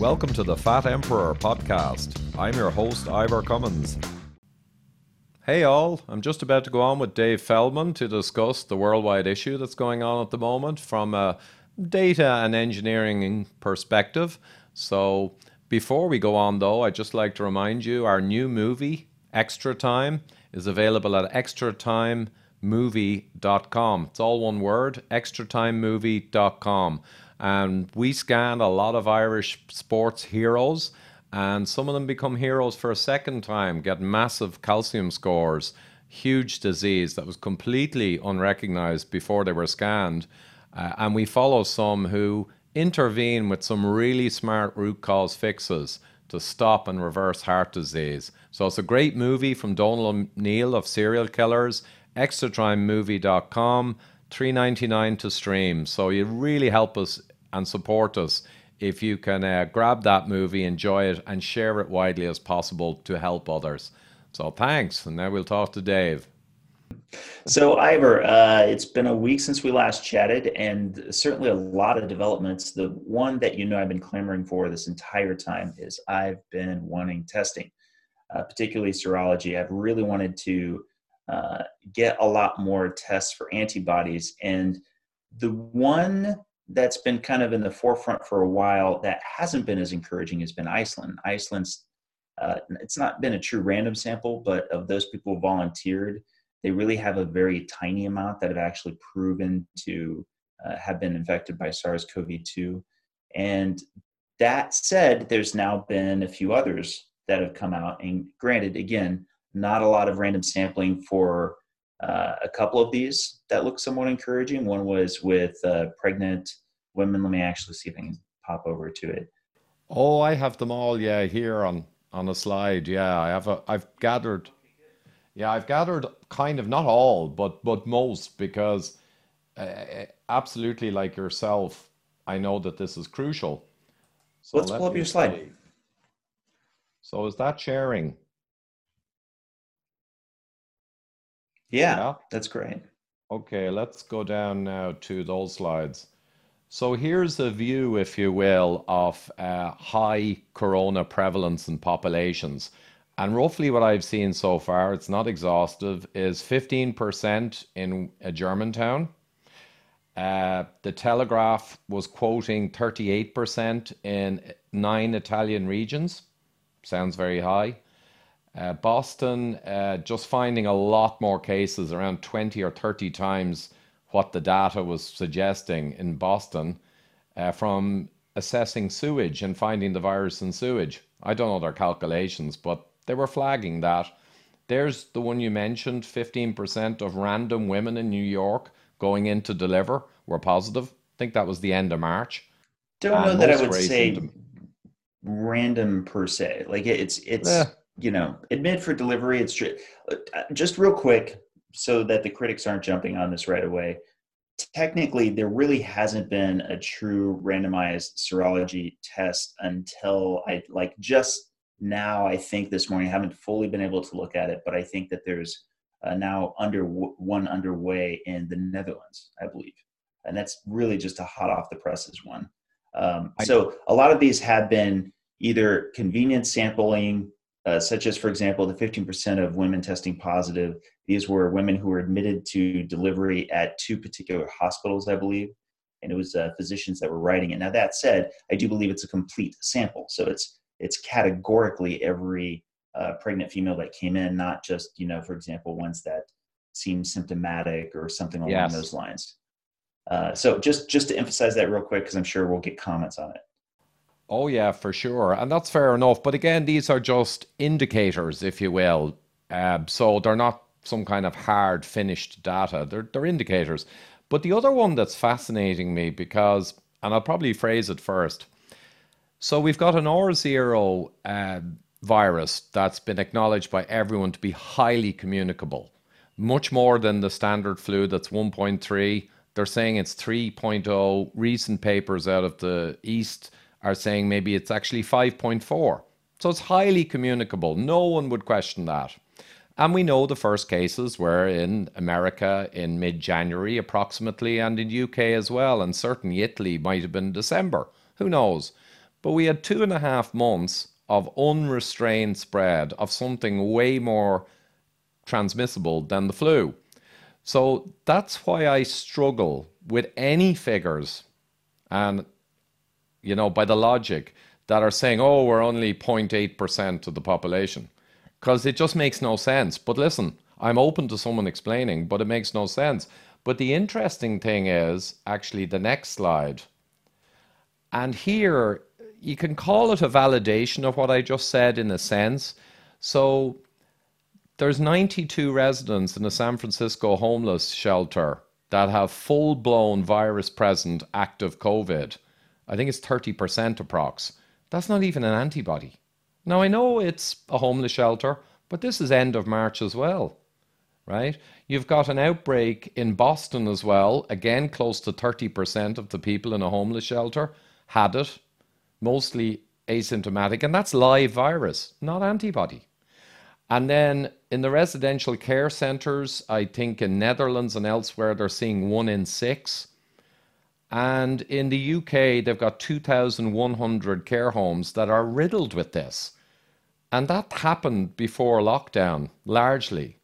Welcome to the Fat Emperor podcast. I'm your host, Ivor Cummins. Hey all, I'm just about to go on with Dave Feldman to discuss the worldwide issue that's going on at the moment from a data and engineering perspective. So before we go on though, I'd just like to remind you our new movie, Extra Time, is available at ExtraTimeMovie.com. It's all one word, ExtraTimeMovie.com. And we scanned a lot of Irish sports heroes, and some of them become heroes for a second time, get massive calcium scores, huge disease that was completely unrecognized before they were scanned. And we follow some who intervene with some really smart root cause fixes to stop and reverse heart disease. So it's a great movie from Donald O'Neill of Serial Killers, ExtraTimeMovie.com, $3.99 to stream. So you really help us and support us if you can grab that movie, enjoy it, and share it widely as possible to help others. So thanks, and now we'll talk to Dave. So Ivor, it's been a week since we last chatted, and certainly a lot of developments. The one that I've been clamoring for this entire time is I've been wanting testing, particularly serology. I've really wanted to get a lot more tests for antibodies, and the one that's been kind of in the forefront for a while that hasn't been as encouraging has been Iceland. Iceland's, it's not been a true random sample, but of those people who volunteered, they really have a very tiny amount that have actually proven to have been infected by SARS-CoV-2. And that said, there's now been a few others that have come out, and granted, again, not a lot of random sampling for a couple of these that look somewhat encouraging. One was with pregnant women. Let me actually see if I can pop over to it. Oh, I have them all. Yeah, here on a slide. Yeah, I've gathered kind of not all, but most, because absolutely like yourself, I know that this is crucial. So let's pull up your slide. So is that sharing? Yeah, that's great. Okay, let's go down now to those slides. So here's a view, if you will, of high corona prevalence in populations. And roughly what I've seen so far, it's not exhaustive, is 15% in a German town. The Telegraph was quoting 38% in 9 Italian regions. Sounds very high. Boston, just finding a lot more cases, around 20 or 30 times what the data was suggesting in Boston, from assessing sewage and finding the virus in sewage. I don't know their calculations, but they were flagging that. There's the one you mentioned, 15% of random women in New York going in to deliver were positive. I think that was the end of March. Don't know that I would say random per se. Like it's. Admit for delivery. It's just real quick so that the critics aren't jumping on this right away. Technically, there really hasn't been a true randomized serology test until just now, I think this morning. I haven't fully been able to look at it, but I think that there's now one underway in the Netherlands, I believe. And that's really just a hot off the presses one. So a lot of these have been either convenient sampling, such as, for example, the 15% of women testing positive. These were women who were admitted to delivery at two particular hospitals, I believe, and it was physicians that were writing it. Now, that said, I do believe it's a complete sample, so it's categorically every pregnant female that came in, not just, for example, ones that seem symptomatic or something along those lines. So just to emphasize that real quick, because I'm sure we'll get comments on it. Oh yeah, for sure. And that's fair enough. But again, these are just indicators, if you will. So they're not some kind of hard finished data. They're indicators. But the other one that's fascinating me because, and I'll probably phrase it first. So we've got an R0 virus that's been acknowledged by everyone to be highly communicable, much more than the standard flu that's 1.3. They're saying it's 3.0. Recent papers out of the East are saying maybe it's actually 5.4. So it's highly communicable. No one would question that. And we know the first cases were in America in mid-January approximately, and in UK as well, and certainly Italy might have been December. Who knows? But we had 2.5 months of unrestrained spread of something way more transmissible than the flu. So that's why I struggle with any figures and, you know, by the logic that are saying, oh, we're only 0.8% of the population, because it just makes no sense. But listen, I'm open to someone explaining, but it makes no sense. But the interesting thing is actually the next slide. And here you can call it a validation of what I just said in a sense. So there's 92 residents in a San Francisco homeless shelter that have full-blown virus-present active COVID. I think it's 30% approx. That's not even an antibody. Now, I know it's a homeless shelter, but this is end of March as well, right? You've got an outbreak in Boston as well. Again, close to 30% of the people in a homeless shelter had it, mostly asymptomatic, and that's live virus, not antibody. And then in the residential care centers, I think in Netherlands and elsewhere, they're seeing 1 in 6. And in the UK, they've got 2,100 care homes that are riddled with this. And that happened before lockdown, largely.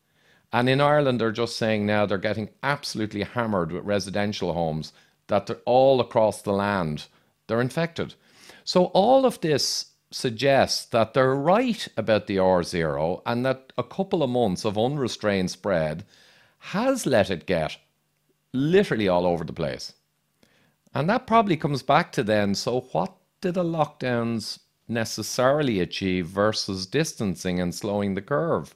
And in Ireland, they're just saying now they're getting absolutely hammered with residential homes that they're all across the land, they're infected. So all of this suggests that they're right about the R0 and that a couple of months of unrestrained spread has let it get literally all over the place. And that probably comes back to then, so what did the lockdowns necessarily achieve versus distancing and slowing the curve?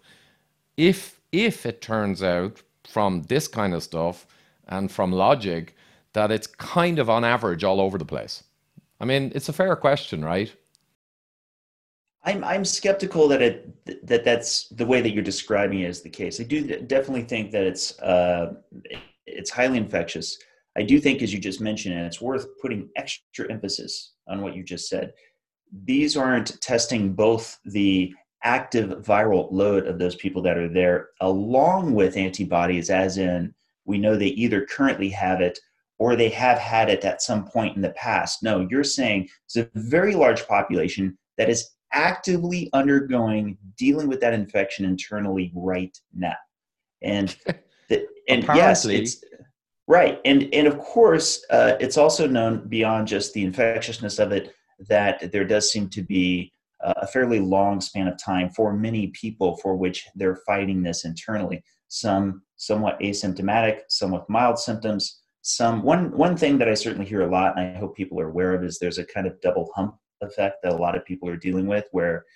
If it turns out from this kind of stuff and from logic that it's kind of on average all over the place. I mean, it's a fair question, right? I'm skeptical that that's the way that you're describing it is the case. I do definitely think that it's highly infectious. I do think, as you just mentioned, and it's worth putting extra emphasis on what you just said, these aren't testing both the active viral load of those people that are there along with antibodies, as in we know they either currently have it or they have had it at some point in the past. No, you're saying it's a very large population that is actively dealing with that infection internally right now. And yes, it's right. And of course, it's also known beyond just the infectiousness of it, that there does seem to be a fairly long span of time for many people for which they're fighting this internally. Some somewhat asymptomatic, some with mild symptoms. One thing that I certainly hear a lot, and I hope people are aware of, is there's a kind of double hump effect that a lot of people are dealing with, where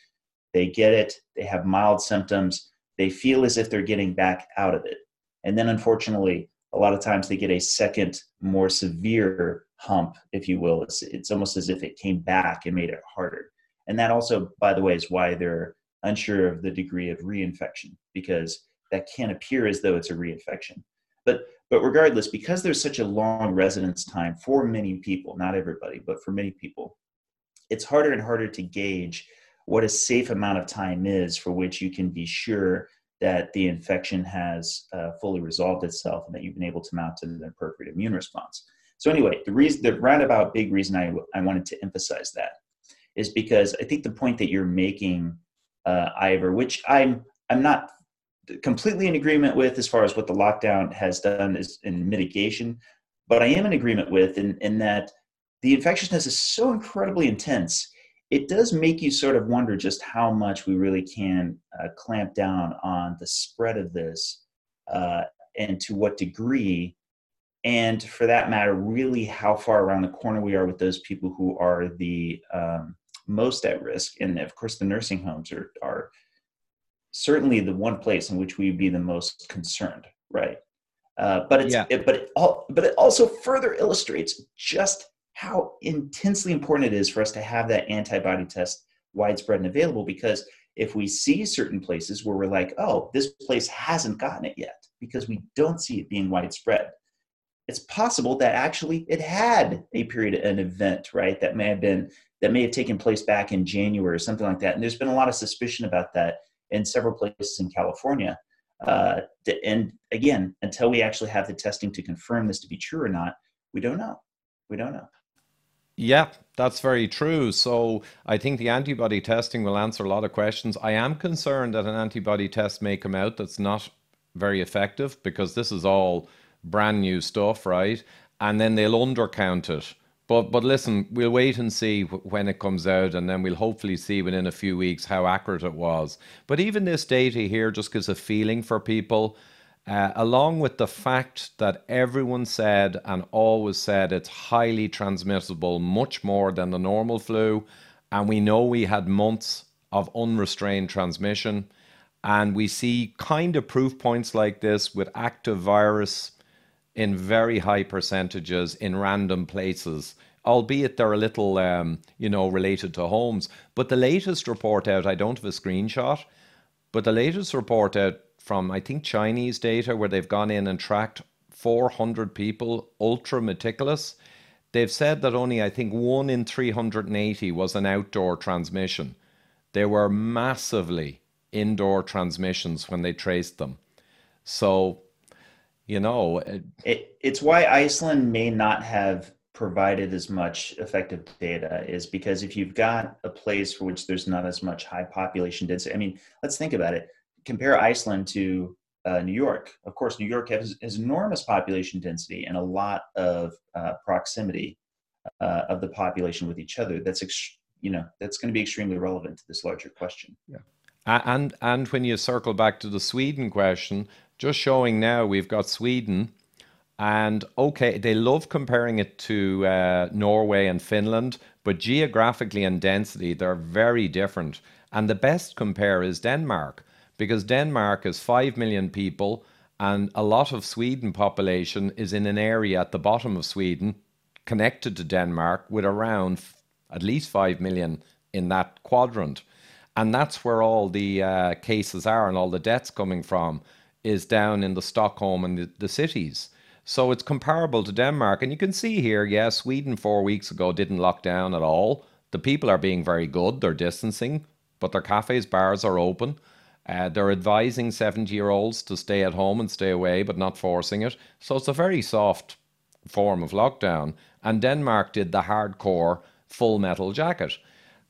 they get it, they have mild symptoms, they feel as if they're getting back out of it. And then unfortunately, a lot of times they get a second, more severe hump, if you will. It's almost as if it came back and made it harder. And that also, by the way, is why they're unsure of the degree of reinfection, because that can appear as though it's a reinfection. But regardless, because there's such a long residence time for many people, not everybody, but for many people, it's harder and harder to gauge what a safe amount of time is for which you can be sure that the infection has fully resolved itself and that you've been able to mount an appropriate immune response. So anyway, the roundabout big reason I wanted to emphasize that is because I think the point that you're making, Ivor, which I'm not completely in agreement with as far as what the lockdown has done is in mitigation, but I am in agreement with in that the infectiousness is so incredibly intense, it does make you sort of wonder just how much we really can clamp down on the spread of this and to what degree, and for that matter, really how far around the corner we are with those people who are the most at risk. And of course, the nursing homes are certainly the one place in which we'd be the most concerned, right? But it also further illustrates just how intensely important it is for us to have that antibody test widespread and available, because if we see certain places where we're like, oh, this place hasn't gotten it yet because we don't see it being widespread, it's possible that actually it had a period, an event, right? That may have taken place back in January or something like that. And there's been a lot of suspicion about that in several places in California. And again, until we actually have the testing to confirm this to be true or not, we don't know. Yeah, that's very true. So I think the antibody testing will answer a lot of questions. I am concerned that an antibody test may come out that's not very effective, because this is all brand new stuff, right? And then they'll undercount it. But listen, we'll wait and see when it comes out, and then we'll hopefully see within a few weeks how accurate it was. But even this data here just gives a feeling for people, along with the fact that everyone said and always said it's highly transmissible, much more than the normal flu. And we know we had months of unrestrained transmission. And we see kind of proof points like this with active virus in very high percentages in random places, albeit they're a little, related to homes. But the latest report out, I don't have a screenshot, but the latest report out from, I think, Chinese data, where they've gone in and tracked 400 people, ultra meticulous. They've said that only, I think, 1 in 380 was an outdoor transmission. They were massively indoor transmissions when they traced them. So, you know, it's why Iceland may not have provided as much effective data, is because if you've got a place for which there's not as much high population density, I mean, let's think about it. Compare Iceland to New York. Of course, New York has enormous population density and a lot of proximity of the population with each other. That's going to be extremely relevant to this larger question. Yeah. And when you circle back to the Sweden question, just showing now we've got Sweden, and okay, they love comparing it to Norway and Finland, but geographically and density, they're very different. And the best compare is Denmark, because Denmark is 5 million people, and a lot of Sweden population is in an area at the bottom of Sweden, connected to Denmark, with around at least 5 million in that quadrant. And that's where all the cases are and all the deaths coming from, is down in the Stockholm and the cities. So it's comparable to Denmark. And you can see here, yeah, Sweden 4 weeks ago didn't lock down at all. The people are being very good. They're distancing, but their cafes, bars are open. They're advising 70-year-olds to stay at home and stay away, but not forcing it. So it's a very soft form of lockdown. And Denmark did the hardcore full metal jacket.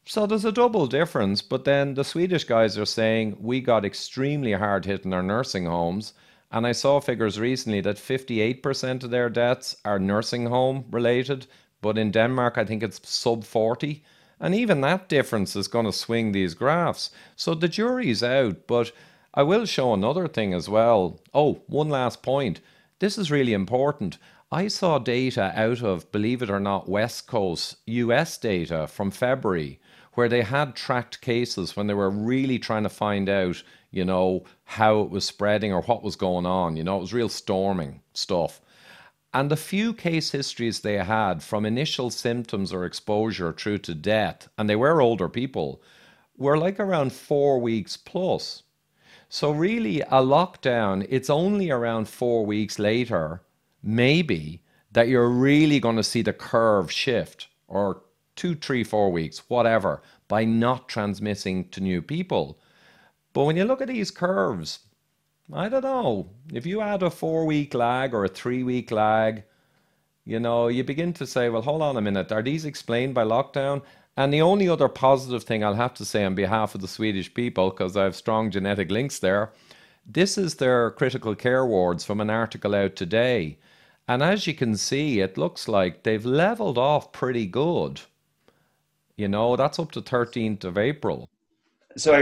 So there's a double difference, but then the Swedish guys are saying we got extremely hard hit in our nursing homes. And I saw figures recently that 58% of their deaths are nursing home related. But in Denmark, I think it's sub 40. And even that difference is going to swing these graphs. So the jury's out, but I will show another thing as well. Oh, one last point. This is really important. I saw data out of, believe it or not, West Coast US data from February, where they had tracked cases when they were really trying to find out, you know, how it was spreading or what was going on. You know, it was real storming stuff. And the few case histories they had from initial symptoms or exposure through to death, and they were older people, were like around 4 weeks plus. So really a lockdown, it's only around 4 weeks later, maybe, that you're really going to see the curve shift, or 2, 3, 4 weeks, whatever, by not transmitting to new people. But when you look at these curves, I don't know, if you add a 4-week lag or a 3-week lag, you know, you begin to say, well, hold on a minute, are these explained by lockdown? And the only other positive thing I'll have to say on behalf of the Swedish people, because I have strong genetic links there, this is their critical care wards from an article out today. And as you can see, it looks like they've leveled off pretty good. You know, that's up to 13th of April. So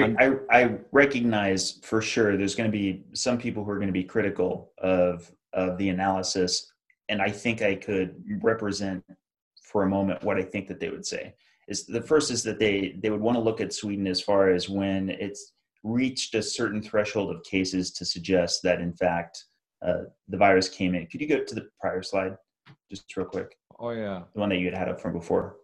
I recognize for sure there's going to be some people who are going to be critical of the analysis. And I think I could represent for a moment what I think that they would say. Is the first is that they would want to look at Sweden as far as when it's reached a certain threshold of cases to suggest that, in fact, the virus came in. Could you go to the prior slide just real quick? Oh, yeah. The one that you had up from before.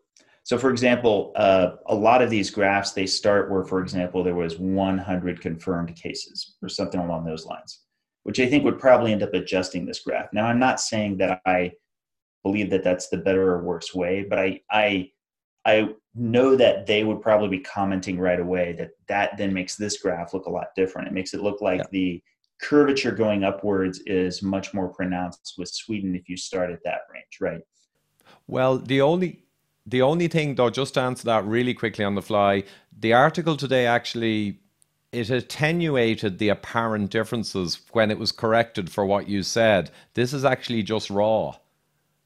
So, for example, a lot of these graphs, they start where, for example, there was 100 confirmed cases or something along those lines, which I think would probably end up adjusting this graph. Now, I'm not saying that I believe that that's the better or worse way, but I know that they would probably be commenting right away that then makes this graph look a lot different. It makes it look like the curvature going upwards is much more pronounced with Sweden if you start at that range, right? Well, the only The only thing, though, just to answer that really quickly on the fly, the article today actually, it attenuated the apparent differences when it was corrected for what you said. This is actually just raw.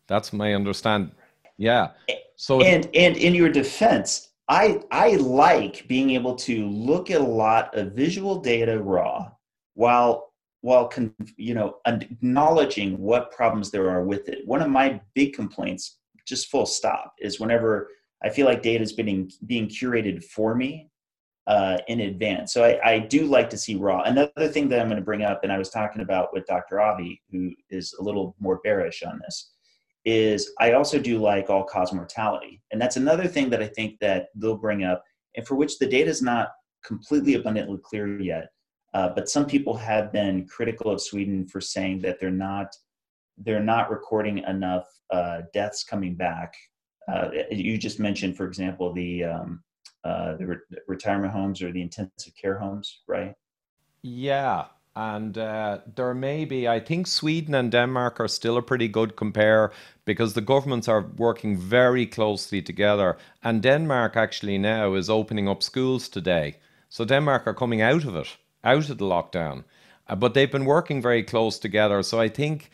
That's my understanding. Yeah. So and in your defense, I like being able to look at a lot of visual data raw while you know, acknowledging what problems there are with it. One of my big complaints, just full stop, is whenever I feel like data is being curated for me in advance. So I do like to see raw. Another thing that I'm going to bring up, and I was talking about with Dr. Avi, who is a little more bearish on this, is I also do like all-cause mortality. And that's another thing that I think that they'll bring up, and for which the data is not completely abundantly clear yet. But some people have been critical of Sweden for saying that they're not recording enough deaths coming back. You just mentioned, for example, the retirement homes or the intensive care homes, right? Yeah. And there may be, I think Sweden and Denmark are still a pretty good compare because the governments are working very closely together. And Denmark actually now is opening up schools today. So Denmark are coming out of it, out of the lockdown. But they've been working very close together. So I think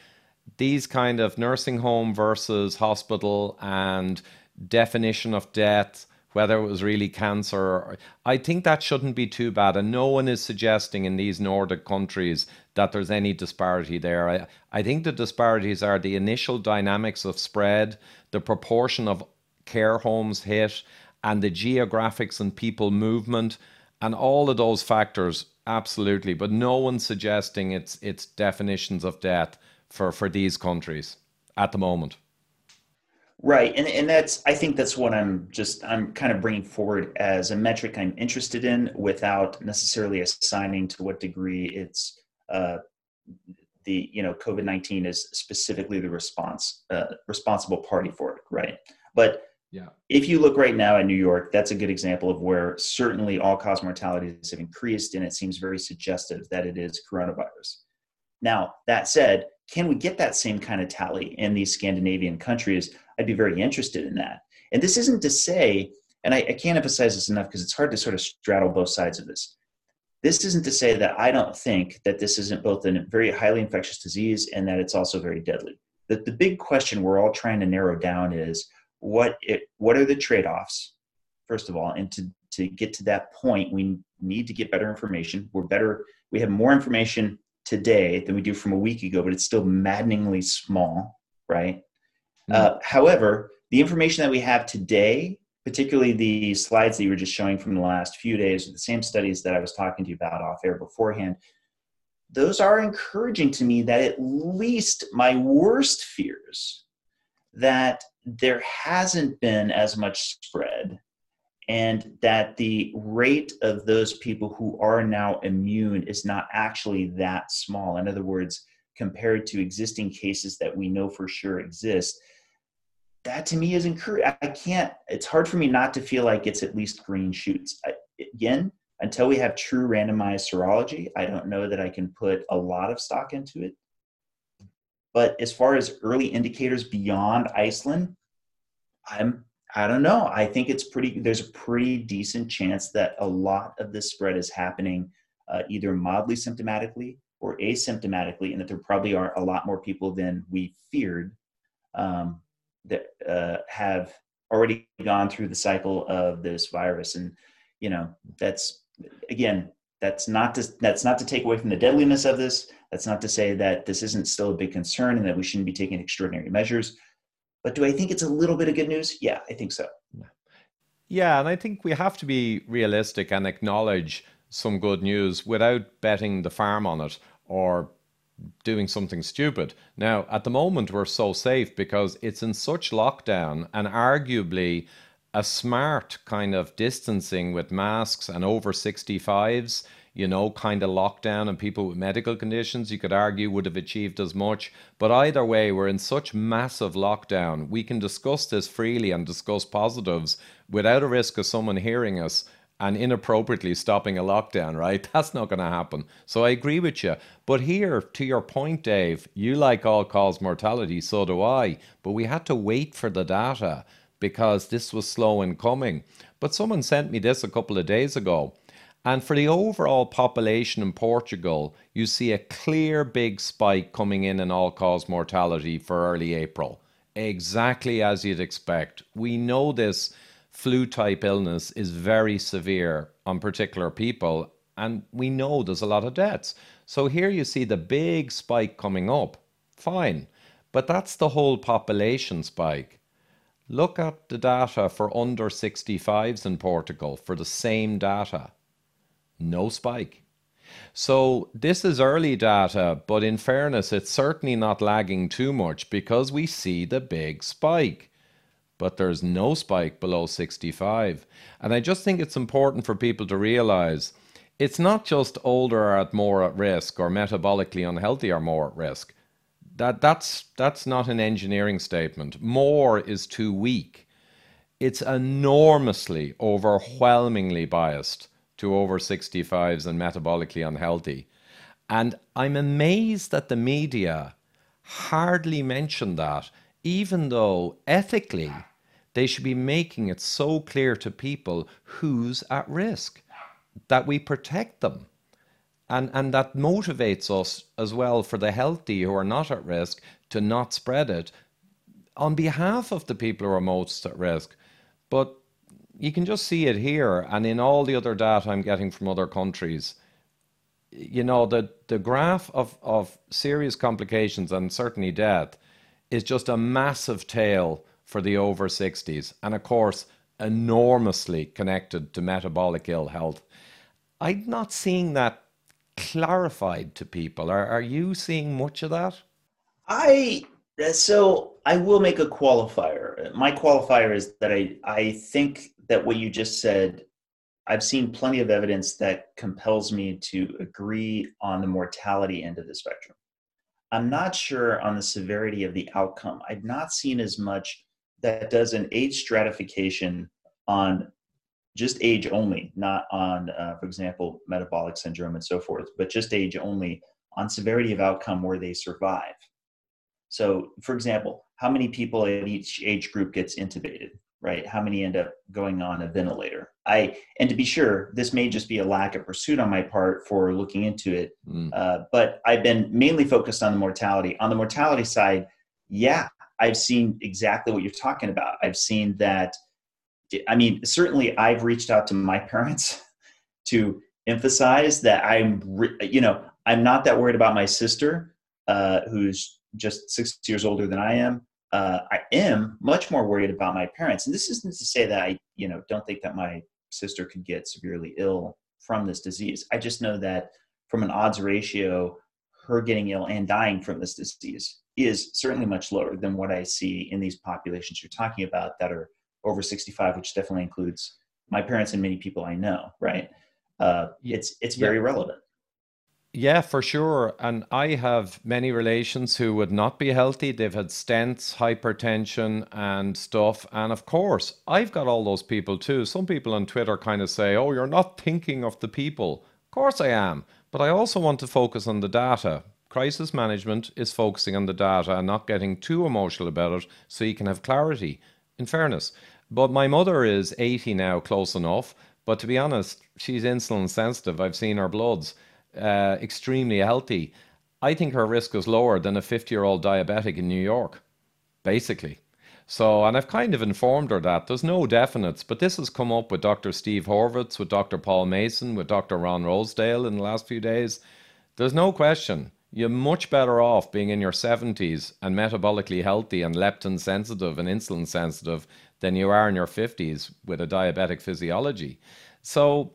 these kind of nursing home versus hospital and definition of death, whether it was really cancer, or, I think that shouldn't be too bad. And no one is suggesting in these Nordic countries that there's any disparity there. I think the disparities are the initial dynamics of spread, the proportion of care homes hit, and the geographics and people movement, and all of those factors, absolutely. But no one's suggesting it's definitions of death for these countries at the moment. Right. And that's, I think that's what I'm kind of bringing forward as a metric I'm interested in without necessarily assigning to what degree it's COVID-19 is specifically the responsible party for it. Right. But yeah, if you look right now at New York, that's a good example of where certainly all-cause mortalities have increased, and it seems very suggestive that it is coronavirus. Now, that said, can we get that same kind of tally in these Scandinavian countries? I'd be very interested in that. And this isn't to say, and I can't emphasize this enough because it's hard to sort of straddle both sides of this. This isn't to say that I don't think that this isn't both a very highly infectious disease and that it's also very deadly. The big question we're all trying to narrow down is what are the trade-offs, first of all, and to get to that point, we need to get better information. We have more information today than we do from a week ago, but it's still maddeningly small, right? Mm-hmm. However, the information that we have today, particularly the slides that you were just showing from the last few days, the same studies that I was talking to you about off air beforehand, those are encouraging to me that at least my worst fears that there hasn't been as much spread and that the rate of those people who are now immune is not actually that small. In other words, compared to existing cases that we know for sure exist, that to me is encouraging. It's hard for me not to feel like it's at least green shoots. Again, until we have true randomized serology, I don't know that I can put a lot of stock into it. But as far as early indicators beyond Iceland, I don't know. I think there's a pretty decent chance that a lot of this spread is happening either mildly symptomatically or asymptomatically, and that there probably are a lot more people than we feared that have already gone through the cycle of this virus. And, you know, that's not to take away from the deadliness of this. That's not to say that this isn't still a big concern and that we shouldn't be taking extraordinary measures. But do I think it's a little bit of good news? Yeah, I think so. Yeah, and I think we have to be realistic and acknowledge some good news without betting the farm on it or doing something stupid. Now, at the moment, we're so safe because it's in such lockdown and arguably a smart kind of distancing with masks and over 65s, you know, kind of lockdown, and people with medical conditions, you could argue, would have achieved as much. But either way, we're in such massive lockdown. We can discuss this freely and discuss positives without a risk of someone hearing us and inappropriately stopping a lockdown, right? That's not going to happen. So I agree with you. But here, to your point, Dave, you like all-cause mortality, so do I. But we had to wait for the data. because this was slow in coming. But someone sent me this a couple of days ago. And for the overall population in Portugal, you see a clear big spike coming in all-cause mortality for early April. Exactly as you'd expect. We know this flu-type illness is very severe on particular people, and we know there's a lot of deaths. So here you see the big spike coming up. Fine. But that's the whole population spike. Look at the data for under 65s in Portugal for the same data. No spike. So this is early data, but in fairness, it's certainly not lagging too much because we see the big spike. But there's no spike below 65. And I just think it's important for people to realize it's not just older are at more at risk or metabolically unhealthy are more at risk. That's not an engineering statement. More is too weak. It's enormously, overwhelmingly biased to over 65s and metabolically unhealthy. And I'm amazed that the media hardly mention that, even though ethically they should be making it so clear to people who's at risk, that we protect them. And that motivates us as well for the healthy who are not at risk to not spread it on behalf of the people who are most at risk. But you can just see it here and in all the other data I'm getting from other countries. You know, the graph of serious complications and certainly death is just a massive tail for the over 60s and, of course, enormously connected to metabolic ill health. I'm not seeing that clarified to people. Are you seeing much of that? So I will make a qualifier. My qualifier is that I think that what you just said, I've seen plenty of evidence that compels me to agree on the mortality end of the spectrum. I'm not sure on the severity of the outcome. I've not seen as much that does an age stratification on just age only, not on, for example, metabolic syndrome and so forth, but just age only on severity of outcome where they survive. So, for example, how many people in each age group gets intubated, right? How many end up going on a ventilator? And to be sure, this may just be a lack of pursuit on my part for looking into it, but I've been mainly focused on the mortality. On the mortality side, yeah, I've seen exactly what you're talking about. I've seen that. I mean, certainly I've reached out to my parents to emphasize that I'm not that worried about my sister, who's just 6 years older than I am. I am much more worried about my parents. And this isn't to say that I don't think that my sister could get severely ill from this disease. I just know that from an odds ratio, her getting ill and dying from this disease is certainly much lower than what I see in these populations you're talking about that are over 65, which definitely includes my parents and many people I know, right? It's very relevant. Yeah, for sure. And I have many relations who would not be healthy. They've had stents, hypertension and stuff. And of course, I've got all those people too. Some people on Twitter kind of say, oh, you're not thinking of the people. Of course I am. But I also want to focus on the data. Crisis management is focusing on the data and not getting too emotional about it so you can have clarity, in fairness. But my mother is 80 now, close enough. But to be honest, she's insulin sensitive. I've seen her bloods. Extremely healthy. I think her risk is lower than a 50-year-old diabetic in New York, basically. So, and I've kind of informed her that. There's no definites, but this has come up with Dr. Steve Horvitz, with Dr. Paul Mason, with Dr. Ron Rosedale in the last few days. There's no question. You're much better off being in your 70s and metabolically healthy and leptin sensitive and insulin sensitive than you are in your 50s with a diabetic physiology. So,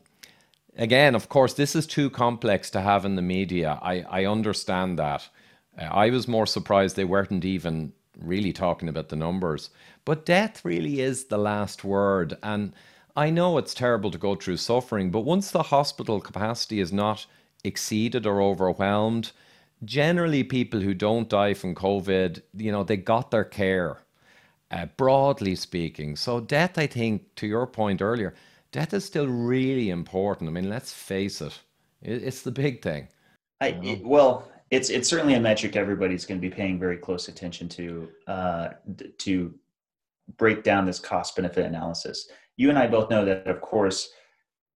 again, of course, this is too complex to have in the media. I understand that. I was more surprised they weren't even really talking about the numbers. But death really is the last word. And I know it's terrible to go through suffering, but once the hospital capacity is not exceeded or overwhelmed, generally people who don't die from COVID, they got their care, broadly speaking. So death, I think, to your point earlier, death is still really important. I mean, let's face it; it's the big thing. It's certainly a metric everybody's going to be paying very close attention to break down this cost-benefit analysis. You and I both know that, of course,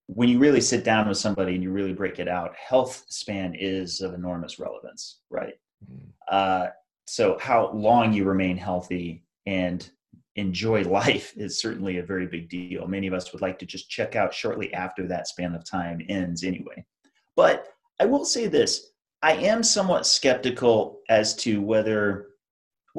when you really sit down with somebody and you really break it out, health span is of enormous relevance, right? Mm-hmm. So how long you remain healthy and enjoy life is certainly a very big deal. Many of us would like to just check out shortly after that span of time ends anyway. But I will say this, I am somewhat skeptical as to whether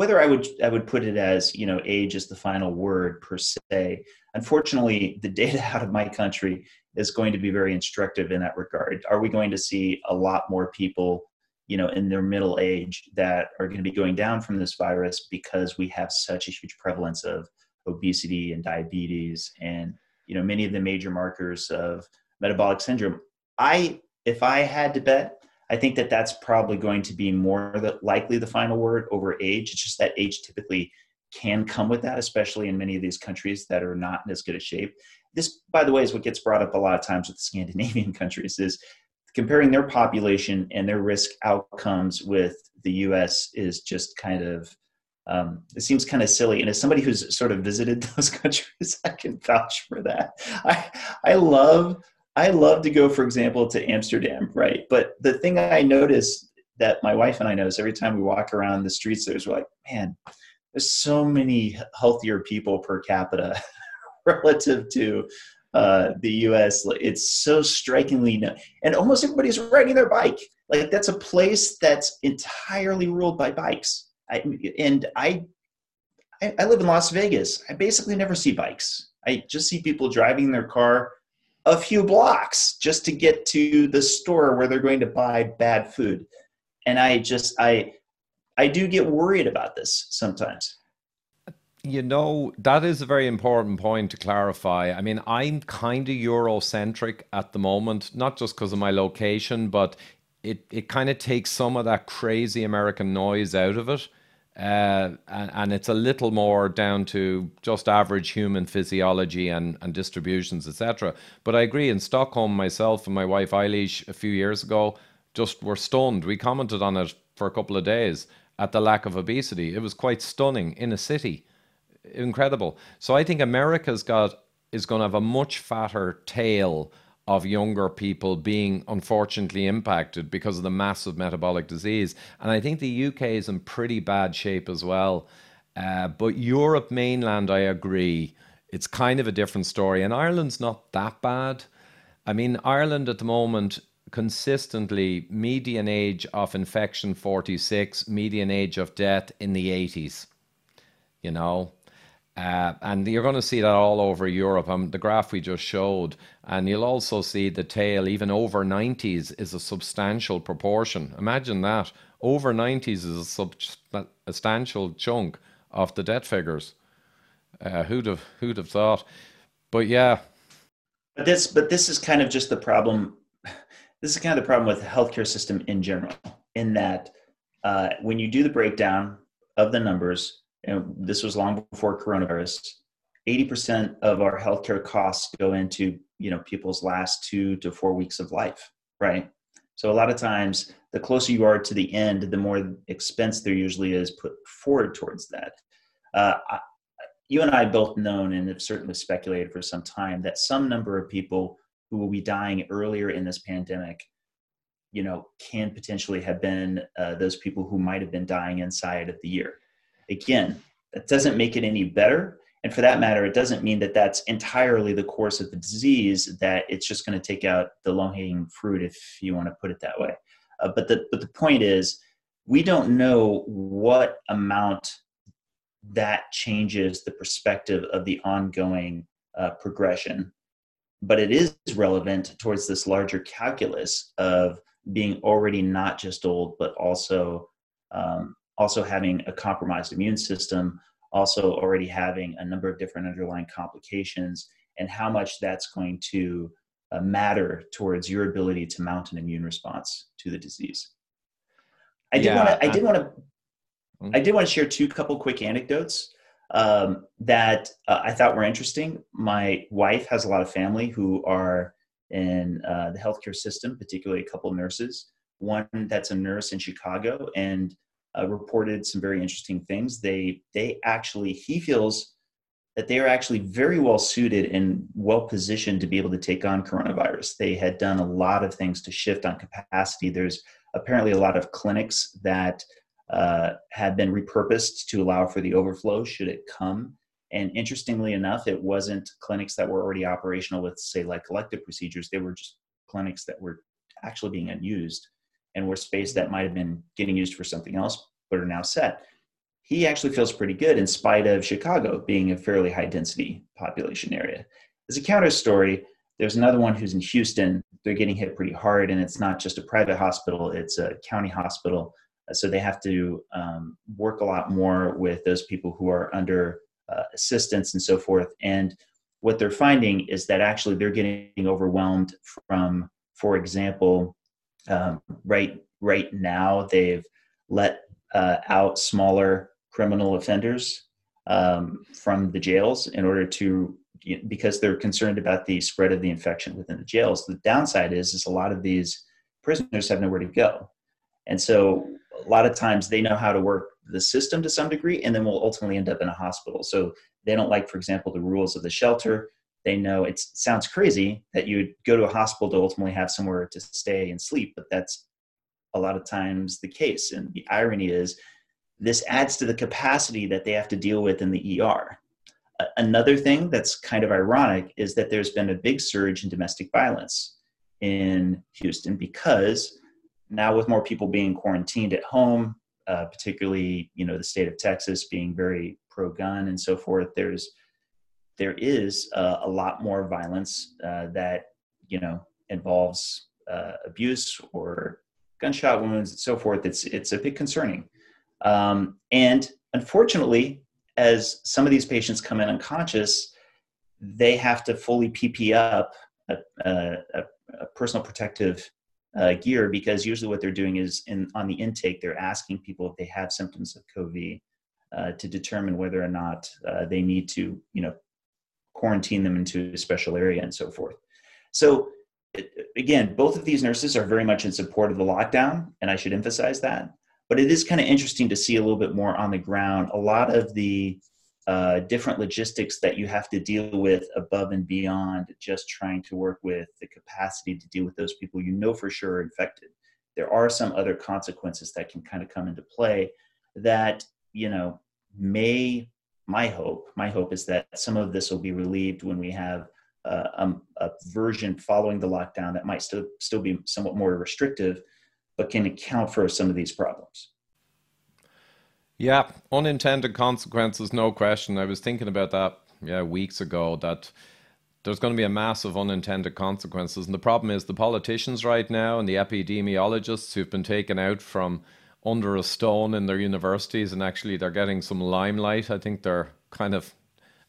I would put it as, you know, age is the final word per se. Unfortunately, the data out of my country is going to be very instructive in that regard. Are we going to see a lot more people, you know, in their middle age that are going to be going down from this virus because we have such a huge prevalence of obesity and diabetes and, you know, many of the major markers of metabolic syndrome? If I had to bet, I think that that's probably going to be more likely the final word over age. It's just that age typically can come with that, especially in many of these countries that are not in as good a shape. This, by the way, is what gets brought up a lot of times with the Scandinavian countries, is comparing their population and their risk outcomes with the US is just kind of, it seems kind of silly. And as somebody who's sort of visited those countries, I can vouch for that. I love to go, for example, to Amsterdam, right? But the thing I notice, that my wife and I notice every time we walk around the streets, we're like, man, there's so many healthier people per capita relative to the US. It's so strikingly, and almost everybody's riding their bike. Like, that's a place that's entirely ruled by bikes. I live in Las Vegas. I basically never see bikes. I just see people driving their car a few blocks just to get to the store where they're going to buy bad food. And I do get worried about this sometimes. You know, that is a very important point to clarify. I mean, I'm kind of Eurocentric at the moment, not just because of my location, but it kind of takes some of that crazy American noise out of it. And it's a little more down to just average human physiology and distributions, etc. But I agree, in Stockholm, myself and my wife Eilish a few years ago just were stunned. We commented on it for a couple of days at the lack of obesity. It was quite stunning in a city. Incredible. So I think America's is going to have a much fatter tail of younger people being unfortunately impacted because of the massive metabolic disease. And I think the UK is in pretty bad shape as well. But Europe mainland, I agree, it's kind of a different story. And Ireland's not that bad. I mean, Ireland at the moment, consistently, median age of infection 46, median age of death in the 80s, you know. And you're going to see that all over Europe. The graph we just showed, and you'll also see the tail, even over 90s is a substantial proportion. Imagine that. Over 90s is a substantial chunk of the death figures. Who'd have thought? But yeah. But this is kind of just the problem. This is kind of the problem with the healthcare system in general, in that when you do the breakdown of the numbers, and this was long before coronavirus, 80% of our healthcare costs go into, you know, people's last 2 to 4 weeks of life, right? So a lot of times, the closer you are to the end, the more expense there usually is put forward towards that. You and I both known and have certainly speculated for some time that some number of people who will be dying earlier in this pandemic, you know, can potentially have been those people who might have been dying inside of the year. Again, that doesn't make it any better. And for that matter, it doesn't mean that that's entirely the course of the disease, that it's just going to take out the low-hanging fruit, if you want to put it that way. But the point is, we don't know what amount that changes the perspective of the ongoing progression. But it is relevant towards this larger calculus of being already not just old, but also having a compromised immune system, also already having a number of different underlying complications, and how much that's going to matter towards your ability to mount an immune response to the disease. I did want to share couple quick anecdotes that I thought were interesting. My wife has a lot of family who are in the healthcare system, particularly a couple nurses. One that's a nurse in Chicago, and reported some very interesting things. He feels that they were actually very well suited and well positioned to be able to take on coronavirus. They had done a lot of things to shift on capacity. There's apparently a lot of clinics that had been repurposed to allow for the overflow should it come. And interestingly enough, it wasn't clinics that were already operational with, say, like elective procedures. They were just clinics that were actually being unused and were space that might have been getting used for something else, but are now set. He actually feels pretty good in spite of Chicago being a fairly high density population area. As a counter story, there's another one who's in Houston. They're getting hit pretty hard, and it's not just a private hospital, it's a county hospital. So they have to work a lot more with those people who are under assistance and so forth. And what they're finding is that actually they're getting overwhelmed from, for example, right now they've let out smaller criminal offenders from the jails in order to, because they're concerned about the spread of the infection within the jails. The downside is a lot of these prisoners have nowhere to go. And so a lot of times they know how to work the system to some degree, and then will ultimately end up in a hospital. So they don't like, for example, the rules of the shelter. They know it sounds crazy that you would go to a hospital to ultimately have somewhere to stay and sleep, but that's a lot of times the case. And the irony is this adds to the capacity that they have to deal with in the ER. Another thing that's kind of ironic is that there's been a big surge in domestic violence in Houston, because now with more people being quarantined at home, particularly, you know, the state of Texas being very pro-gun and so forth, there is a lot more violence that, you know, involves abuse or gunshot wounds and so forth. It's a bit concerning. And unfortunately, as some of these patients come in unconscious, they have to fully PP up a personal protective gear, because usually what they're doing is on the intake, they're asking people if they have symptoms of COVID to determine whether or not they need to, you know, quarantine them into a special area and so forth. So again, both of these nurses are very much in support of the lockdown, and I should emphasize that. But it is kind of interesting to see a little bit more on the ground, a lot of the different logistics that you have to deal with above and beyond just trying to work with the capacity to deal with those people you know for sure are infected. There are some other consequences that can kind of come into play that, you know, my hope is that some of this will be relieved when we have a version following the lockdown that might still be somewhat more restrictive, but can account for some of these problems. Yeah, unintended consequences, no question. I was thinking about that weeks ago, that there's going to be a massive unintended consequences. And the problem is the politicians right now and the epidemiologists who've been taken out from under a stone in their universities, and actually they're getting some limelight. I think they're kind of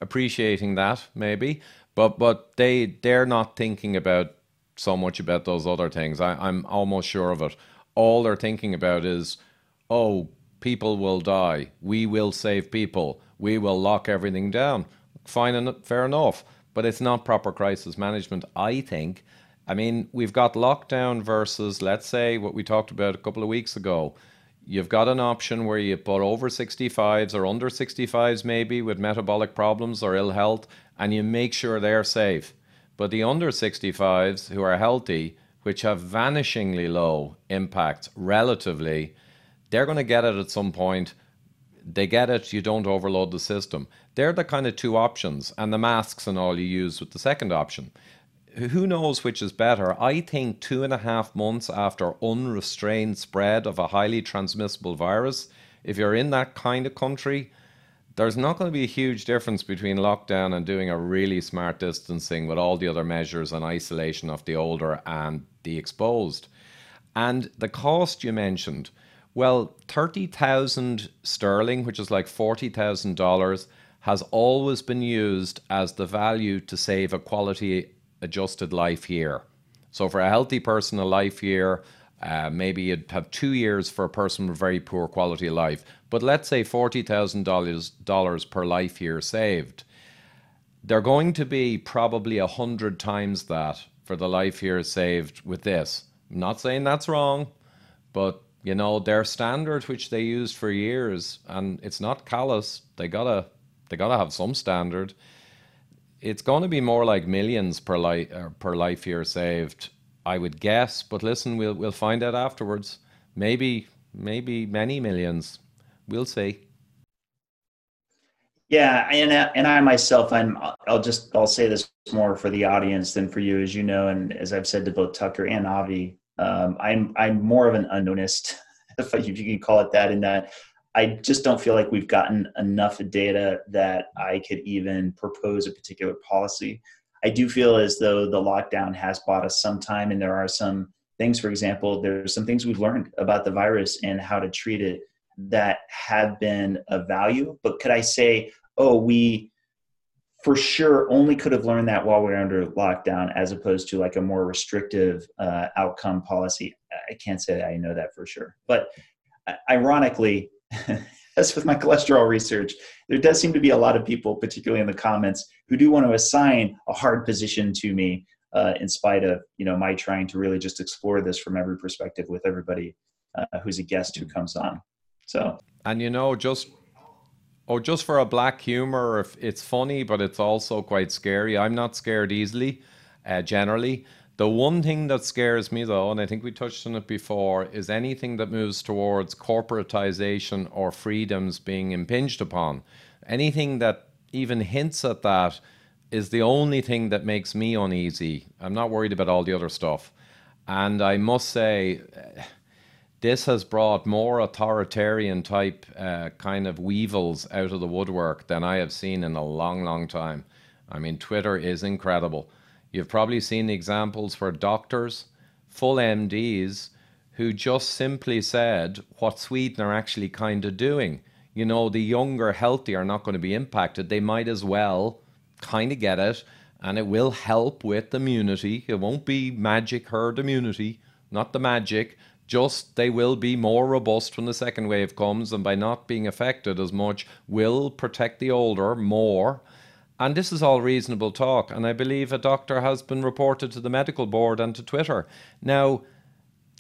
appreciating that maybe, but they're not thinking about so much about those other things. I'm almost sure of it. All they're thinking about is, oh, people will die. We will save people. We will lock everything down. Fine and fair enough. But it's not proper crisis management, I think. I mean, we've got lockdown versus, let's say, what we talked about a couple of weeks ago. You've got an option where you put over 65s or under 65s maybe with metabolic problems or ill health, and you make sure they're safe. But the under 65s who are healthy, which have vanishingly low impacts relatively, they're going to get it at some point. They get it, you don't overload the system. They're the kind of two options, and the masks and all you use with the second option. Who knows which is better? I think 2.5 months after unrestrained spread of a highly transmissible virus, if you're in that kind of country, there's not going to be a huge difference between lockdown and doing a really smart distancing with all the other measures and isolation of the older and the exposed. And the cost you mentioned, well, 30,000 sterling, which is like $40,000, has always been used as the value to save a quality adjusted life year. So for a healthy person, a life year, maybe you'd have 2 years for a person with very poor quality of life. But let's say $40,000 per life year saved. They're going to be probably 100 times that for the life year saved with this. I'm not saying that's wrong, but you know, their standard, which they used for years, and it's not callous, they got to They got to have some standard. It's going to be more like millions per life year saved, I would guess. But listen, we'll find out afterwards. Maybe many millions. We'll see. Yeah, and I myself, I'll say this more for the audience than for you, as you know, and as I've said to both Tucker and Avi, I'm more of an unknownist, if you can call it that, in that I just don't feel like we've gotten enough data that I could even propose a particular policy. I do feel as though the lockdown has bought us some time, and there are some things, for example, there's some things we've learned about the virus and how to treat it that have been of value. But could I say, oh, we for sure only could have learned that while we were under lockdown, as opposed to like a more restrictive outcome policy? I can't say that I know that for sure. But ironically, as with my cholesterol research, there does seem to be a lot of people, particularly in the comments, who do want to assign a hard position to me, in spite of, you know, my trying to really just explore this from every perspective with everybody who's a guest who comes on. So, and you know, just for a black humor, if it's funny, but it's also quite scary. I'm not scared easily, generally. The one thing that scares me, though, and I think we touched on it before, is anything that moves towards corporatization or freedoms being impinged upon. Anything that even hints at that is the only thing that makes me uneasy. I'm not worried about all the other stuff. And I must say, this has brought more authoritarian type kind of weevils out of the woodwork than I have seen in a long, long time. I mean, Twitter is incredible. You've probably seen examples where doctors, full MDs, who just simply said what Sweden are actually kind of doing. You know, the younger, healthy are not going to be impacted. They might as well kind of get it, and it will help with immunity. It won't be magic herd immunity, not the magic. Just they will be more robust when the second wave comes, and by not being affected as much will protect the older more. And this is all reasonable talk. And I believe a doctor has been reported to the medical board and to Twitter. Now,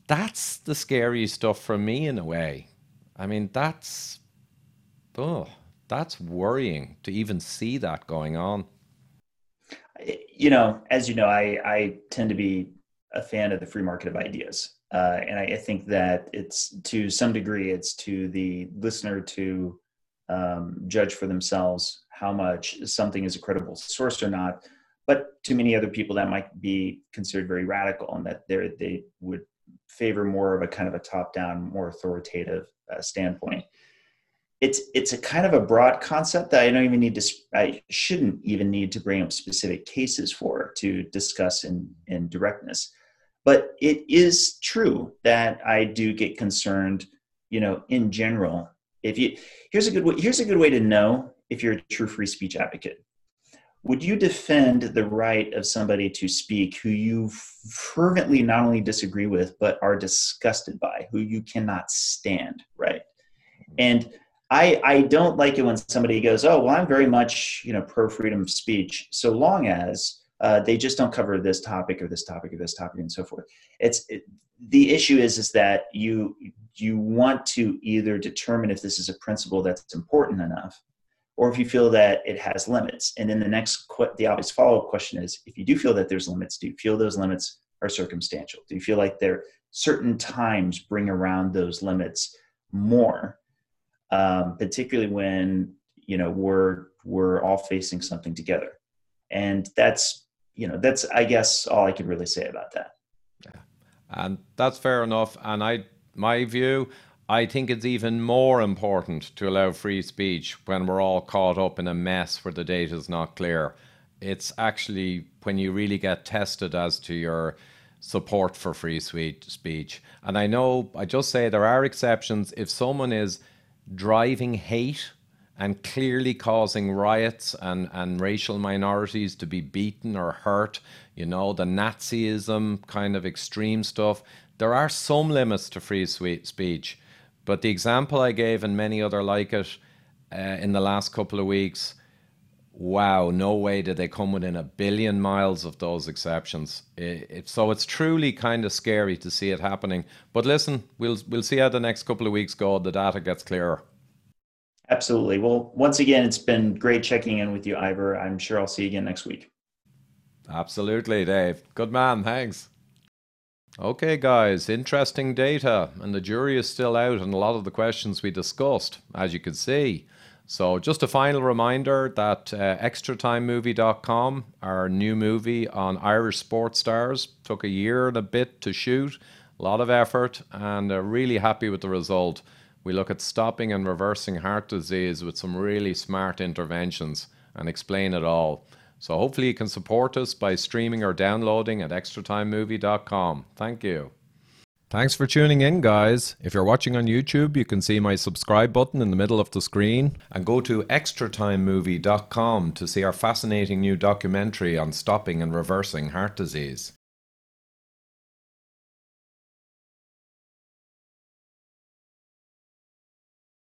that's the scary stuff for me in a way. I mean, that's worrying to even see that going on. You know, as you know, I tend to be a fan of the free market of ideas. And I think that it's, to some degree, it's to the listener to judge for themselves how much something is a credible source or not. But to many other people, that might be considered very radical, and that they would favor more of a kind of a top-down, more authoritative standpoint. It's a kind of a broad concept that I shouldn't even need to bring up specific cases for to discuss in directness. But it is true that I do get concerned, you know, in general. Here's a good way to know if you're a true free speech advocate. Would you defend the right of somebody to speak who you fervently not only disagree with, but are disgusted by, who you cannot stand, right? And I don't like it when somebody goes, oh, well, I'm very much, you know, pro freedom of speech, so long as they just don't cover this topic or this topic or this topic and so forth. The issue is that you want to either determine if this is a principle that's important enough, or if you feel that it has limits. And then the obvious follow-up question is, if you do feel that there's limits, do you feel those limits are circumstantial? Do you feel like there certain times bring around those limits more, particularly when, you know, we're all facing something together? And that's, I guess, all I could really say about that. Yeah, and that's fair enough. And my view, I think it's even more important to allow free speech when we're all caught up in a mess where the data is not clear. It's actually when you really get tested as to your support for free speech. And I know, I just say there are exceptions. If someone is driving hate and clearly causing riots and racial minorities to be beaten or hurt, you know, the Nazism kind of extreme stuff. There are some limits to free speech, but the example I gave and many other like it in the last couple of weeks, wow, no way did they come within a billion miles of those exceptions. So it's truly kind of scary to see it happening. But listen, we'll see how the next couple of weeks go. The data gets clearer. Absolutely. Well, once again, it's been great checking in with you, Ivor. I'm sure I'll see you again next week. Absolutely, Dave. Good man. Thanks. Okay, guys, interesting data, and the jury is still out on a lot of the questions we discussed, as you can see. So just a final reminder that ExtraTimeMovie.com, our new movie on Irish sports stars, took a year and a bit to shoot, a lot of effort, and really happy with the result. We look at stopping and reversing heart disease with some really smart interventions and explain it all. So hopefully you can support us by streaming or downloading at extratimemovie.com. Thank you. Thanks for tuning in, guys. If you're watching on YouTube, you can see my subscribe button in the middle of the screen, and go to extratimemovie.com to see our fascinating new documentary on stopping and reversing heart disease.